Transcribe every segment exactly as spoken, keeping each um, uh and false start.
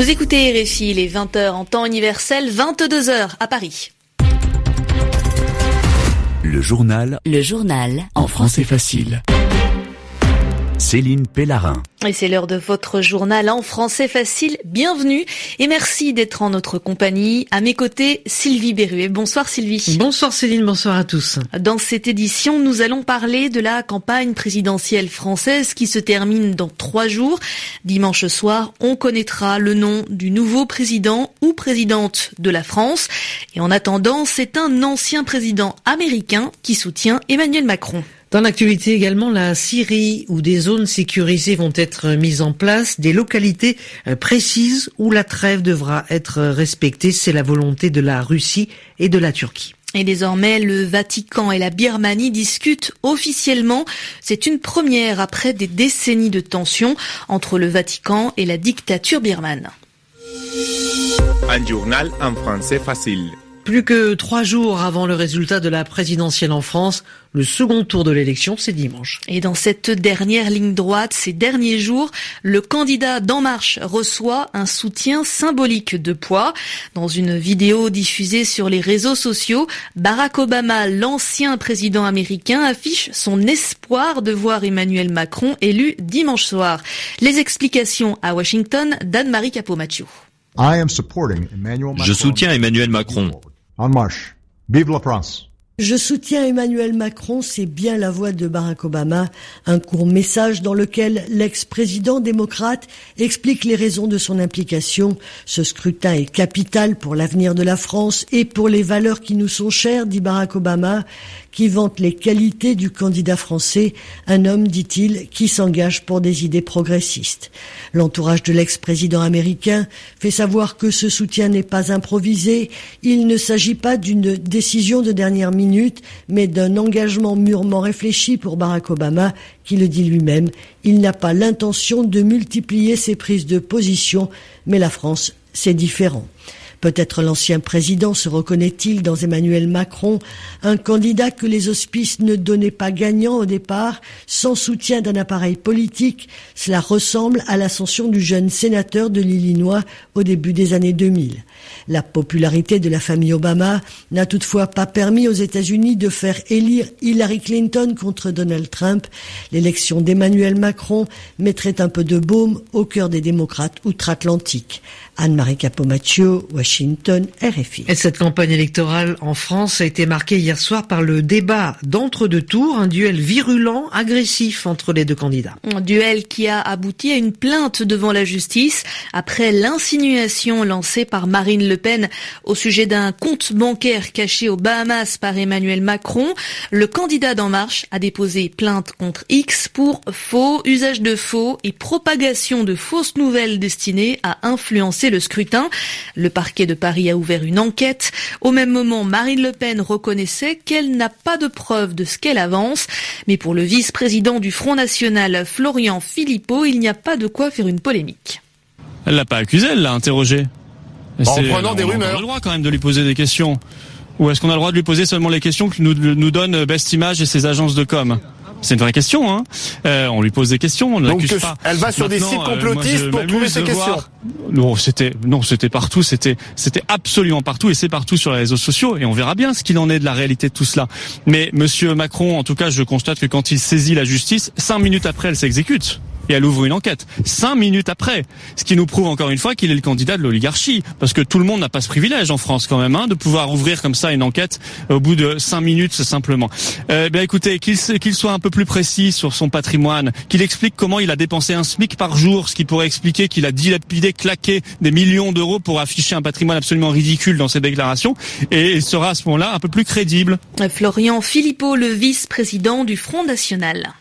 Vous écoutez R F I, les vingt heures en temps universel, vingt-deux heures à Paris. Le journal. Le journal. En français facile. Céline Pellarin. Et c'est l'heure de votre journal en français facile. Bienvenue et merci d'être en notre compagnie. À mes côtés, Sylvie Berruet. Bonsoir Sylvie. Bonsoir Céline, bonsoir à tous. Dans cette édition, nous allons parler de la campagne présidentielle française qui se termine dans trois jours. Dimanche soir, on connaîtra le nom du nouveau président ou présidente de la France. Et en attendant, c'est un ancien président américain qui soutient Emmanuel Macron. Dans l'actualité également, la Syrie, où des zones sécurisées vont être mises en place, des localités précises où la trêve devra être respectée. C'est la volonté de la Russie et de la Turquie. Et désormais, le Vatican et la Birmanie discutent officiellement. C'est une première après des décennies de tensions entre le Vatican et la dictature birmane. Un journal en français facile. Plus que trois jours avant le résultat de la présidentielle en France, le second tour de l'élection, c'est dimanche. Et dans cette dernière ligne droite, ces derniers jours, le candidat d'En Marche reçoit un soutien symbolique de poids. Dans une vidéo diffusée sur les réseaux sociaux, Barack Obama, l'ancien président américain, affiche son espoir de voir Emmanuel Macron élu dimanche soir. Les explications à Washington d'Anne-Marie Capomaccio. Je soutiens Emmanuel Macron. En marche. Vive la France. Je soutiens Emmanuel Macron, c'est bien la voix de Barack Obama. Un court message dans lequel l'ex-président démocrate explique les raisons de son implication. Ce scrutin est capital pour l'avenir de la France et pour les valeurs qui nous sont chères, dit Barack Obama, qui vante les qualités du candidat français, un homme, dit-il, qui s'engage pour des idées progressistes. L'entourage de l'ex-président américain fait savoir que ce soutien n'est pas improvisé. Il ne s'agit pas d'une décision de dernière minute. Minutes, mais d'un engagement mûrement réfléchi pour Barack Obama, qui le dit lui-même. Il n'a pas l'intention de multiplier ses prises de position, mais la France, c'est différent. Peut-être l'ancien président se reconnaît-il dans Emmanuel Macron, un candidat que les auspices ne donnaient pas gagnant au départ, sans soutien d'un appareil politique. Cela ressemble à l'ascension du jeune sénateur de l'Illinois au début des années deux mille. La popularité de la famille Obama n'a toutefois pas permis aux États-Unis de faire élire Hillary Clinton contre Donald Trump. L'élection d'Emmanuel Macron mettrait un peu de baume au cœur des démocrates outre-Atlantique. Anne-Marie Capomaccio, Washington, R F I. Et cette campagne électorale en France a été marquée hier soir par le débat d'entre-deux tours, un duel virulent, agressif entre les deux candidats. Un duel qui a abouti à une plainte devant la justice après l'insinuation lancée par Marine Le Pen au sujet d'un compte bancaire caché aux Bahamas par Emmanuel Macron. Le candidat d'En Marche a déposé plainte contre X pour faux, usage de faux et propagation de fausses nouvelles destinées à influencer le scrutin. Le parquet de Paris a ouvert une enquête. Au même moment, Marine Le Pen reconnaissait qu'elle n'a pas de preuve de ce qu'elle avance. Mais pour le vice-président du Front National, Florian Philippot, il n'y a pas de quoi faire une polémique. Elle l'a pas accusée, elle l'a interrogée. En prenant des rumeurs. On a le droit quand même de lui poser des questions. Ou est-ce qu'on a le droit de lui poser seulement les questions que nous, nous donne Best Image et ses agences de com'? C'est une vraie question, hein. Euh, on lui pose des questions, on ne l'accuse pas. Elle va sur Maintenant, des sites complotistes euh, moi, pour trouver ses questions. Voir. Non, c'était, non, c'était partout, c'était, c'était absolument partout, et c'est partout sur les réseaux sociaux, et on verra bien ce qu'il en est de la réalité de tout cela. Mais monsieur Macron, en tout cas, je constate que quand il saisit la justice, cinq minutes après, elle s'exécute. Et elle ouvre une enquête. Cinq minutes après. Ce qui nous prouve encore une fois qu'il est le candidat de l'oligarchie. Parce que tout le monde n'a pas ce privilège en France quand même, hein, de pouvoir ouvrir comme ça une enquête au bout de cinq minutes simplement. Euh, ben écoutez, qu'il, qu'il soit un peu plus précis sur son patrimoine, qu'il explique comment il a dépensé un SMIC par jour, ce qui pourrait expliquer qu'il a dilapidé, claqué des millions d'euros pour afficher un patrimoine absolument ridicule dans ses déclarations. Et il sera à ce moment-là un peu plus crédible. Florian Philippot, le vice-président du Front National.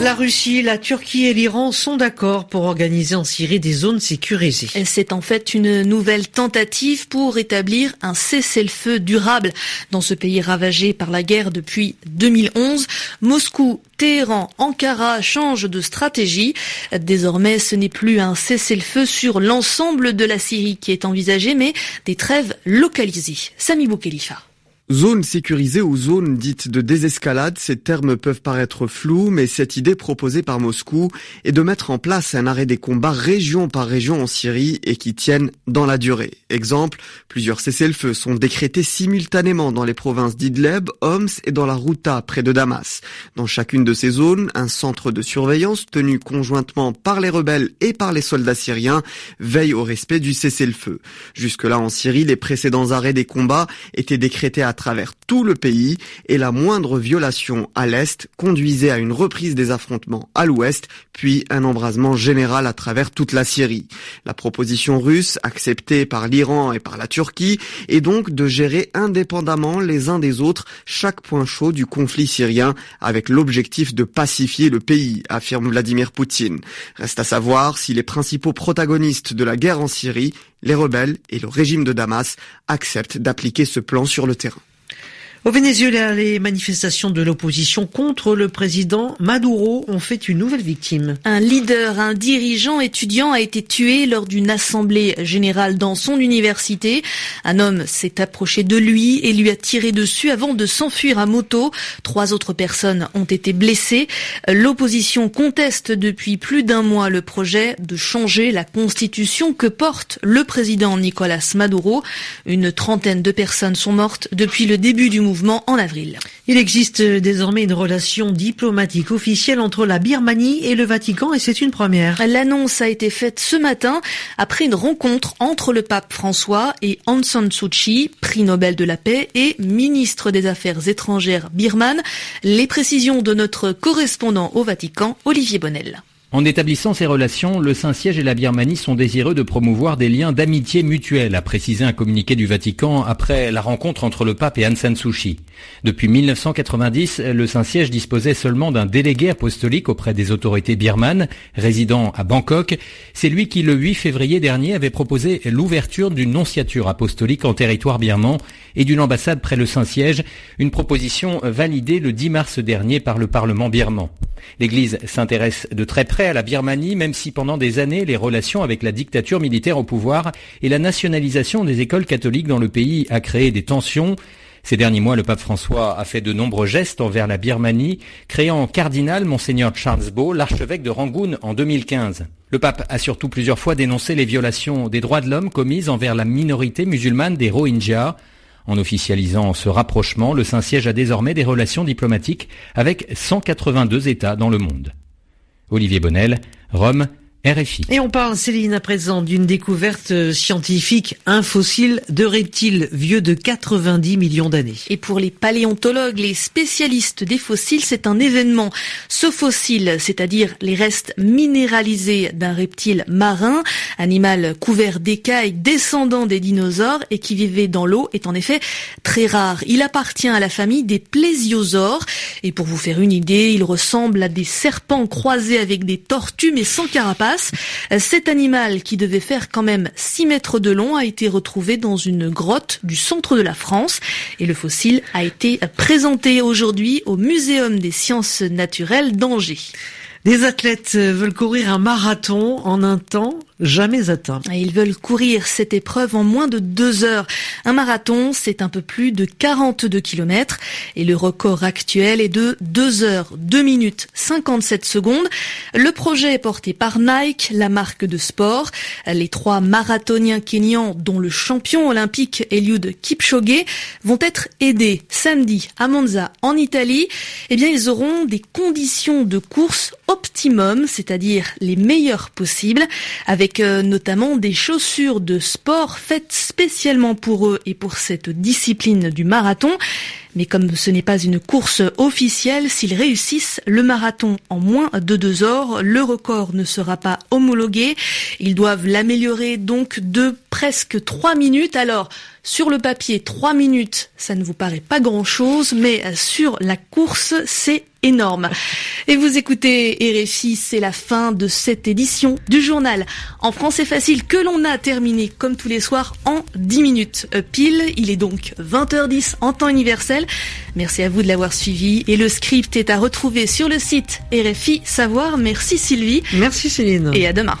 La Russie, la Turquie et l'Iran sont d'accord pour organiser en Syrie des zones sécurisées. C'est en fait une nouvelle tentative pour établir un cessez-le-feu durable dans ce pays ravagé par la guerre depuis deux mille onze. Moscou, Téhéran, Ankara changent de stratégie. Désormais, ce n'est plus un cessez-le-feu sur l'ensemble de la Syrie qui est envisagé, mais des trêves localisées. Sami Boukhelifa. Zone sécurisée ou zone dite de désescalade, ces termes peuvent paraître flous, mais cette idée proposée par Moscou est de mettre en place un arrêt des combats région par région en Syrie et qui tiennent dans la durée. Exemple, plusieurs cessez-le-feu sont décrétés simultanément dans les provinces d'Idleb, Homs et dans la Routa près de Damas. Dans chacune de ces zones, un centre de surveillance tenu conjointement par les rebelles et par les soldats syriens veille au respect du cessez-le-feu. Jusque-là en Syrie, les précédents arrêts des combats étaient décrétés à travers tout le pays et la moindre violation à l'est conduisait à une reprise des affrontements à l'ouest, puis un embrasement général à travers toute la Syrie. La proposition russe, acceptée par l'Iran et par la Turquie, est donc de gérer indépendamment les uns des autres chaque point chaud du conflit syrien avec l'objectif de pacifier le pays, affirme Vladimir Poutine. Reste à savoir si les principaux protagonistes de la guerre en Syrie, les rebelles et le régime de Damas, acceptent d'appliquer ce plan sur le terrain. Au Venezuela, les manifestations de l'opposition contre le président Maduro ont fait une nouvelle victime. Un leader, un dirigeant étudiant a été tué lors d'une assemblée générale dans son université. Un homme s'est approché de lui et lui a tiré dessus avant de s'enfuir à moto. Trois autres personnes ont été blessées. L'opposition conteste depuis plus d'un mois le projet de changer la constitution que porte le président Nicolas Maduro. Une trentaine de personnes sont mortes depuis le début du mouvement. mouvement en avril. Il existe désormais une relation diplomatique officielle entre la Birmanie et le Vatican et c'est une première. L'annonce a été faite ce matin après une rencontre entre le pape François et Aung San Suu Kyi, prix Nobel de la paix et ministre des Affaires étrangères birmane. Les précisions de notre correspondant au Vatican, Olivier Bonnel. En établissant ces relations, le Saint-Siège et la Birmanie sont désireux de promouvoir des liens d'amitié mutuelle, a précisé un communiqué du Vatican après la rencontre entre le pape et Aung San Suu Kyi. Depuis mille neuf cent quatre-vingt-dix, le Saint-Siège disposait seulement d'un délégué apostolique auprès des autorités birmanes, résidant à Bangkok. C'est lui qui, le huit février dernier, avait proposé l'ouverture d'une nonciature apostolique en territoire birman et d'une ambassade près le Saint-Siège, une proposition validée le dix mars dernier par le Parlement birman. L'Église s'intéresse de très près à la Birmanie, même si pendant des années les relations avec la dictature militaire au pouvoir et la nationalisation des écoles catholiques dans le pays a créé des tensions. Ces derniers mois, le pape François a fait de nombreux gestes envers la Birmanie, créant cardinal Monseigneur Charles Beau, l'archevêque de Rangoon en deux mille quinze. Le pape a surtout plusieurs fois dénoncé les violations des droits de l'homme commises envers la minorité musulmane des Rohingyas. En officialisant ce rapprochement, le Saint-Siège a désormais des relations diplomatiques avec cent quatre-vingt-deux États dans le monde. Olivier Bonnel, Rome, R F I. Et on parle, Céline, à présent d'une découverte scientifique, un fossile de reptile vieux de quatre-vingt-dix millions d'années. Et pour les paléontologues, les spécialistes des fossiles, c'est un événement. Ce fossile, c'est-à-dire les restes minéralisés d'un reptile marin, animal couvert d'écailles descendant des dinosaures et qui vivait dans l'eau, est en effet très rare. Il appartient à la famille des plésiosaures. Et pour vous faire une idée, il ressemble à des serpents croisés avec des tortues mais sans carapace. Cet animal, qui devait faire quand même six mètres de long, a été retrouvé dans une grotte du centre de la France. Et le fossile a été présenté aujourd'hui au Muséum des sciences naturelles d'Angers. Des athlètes veulent courir un marathon en un temps jamais atteint. Ils veulent courir cette épreuve en moins de deux heures. Un marathon, c'est un peu plus de quarante-deux kilomètres et le record actuel est de deux heures, deux minutes, cinquante-sept secondes. Le projet est porté par Nike, la marque de sport. Les trois marathoniens kenyans, dont le champion olympique Eliud Kipchoge, vont être aidés samedi à Monza en Italie. Eh bien, ils auront des conditions de course optimum, c'est-à-dire les meilleures possibles, avec avec notamment des chaussures de sport faites spécialement pour eux et pour cette discipline du marathon. Mais comme ce n'est pas une course officielle, s'ils réussissent le marathon en moins de deux heures, le record ne sera pas homologué. Ils doivent l'améliorer donc de presque trois minutes. Alors, sur le papier, trois minutes, ça ne vous paraît pas grand-chose, mais sur la course, c'est énorme. Et vous écoutez R F I, c'est la fin de cette édition du journal En français facile que l'on a terminé comme tous les soirs en dix minutes pile. Il est donc vingt heures dix en temps universel. Merci à vous de l'avoir suivi et le script est à retrouver sur le site R F I Savoir. Merci Sylvie. Merci Céline. Et à demain.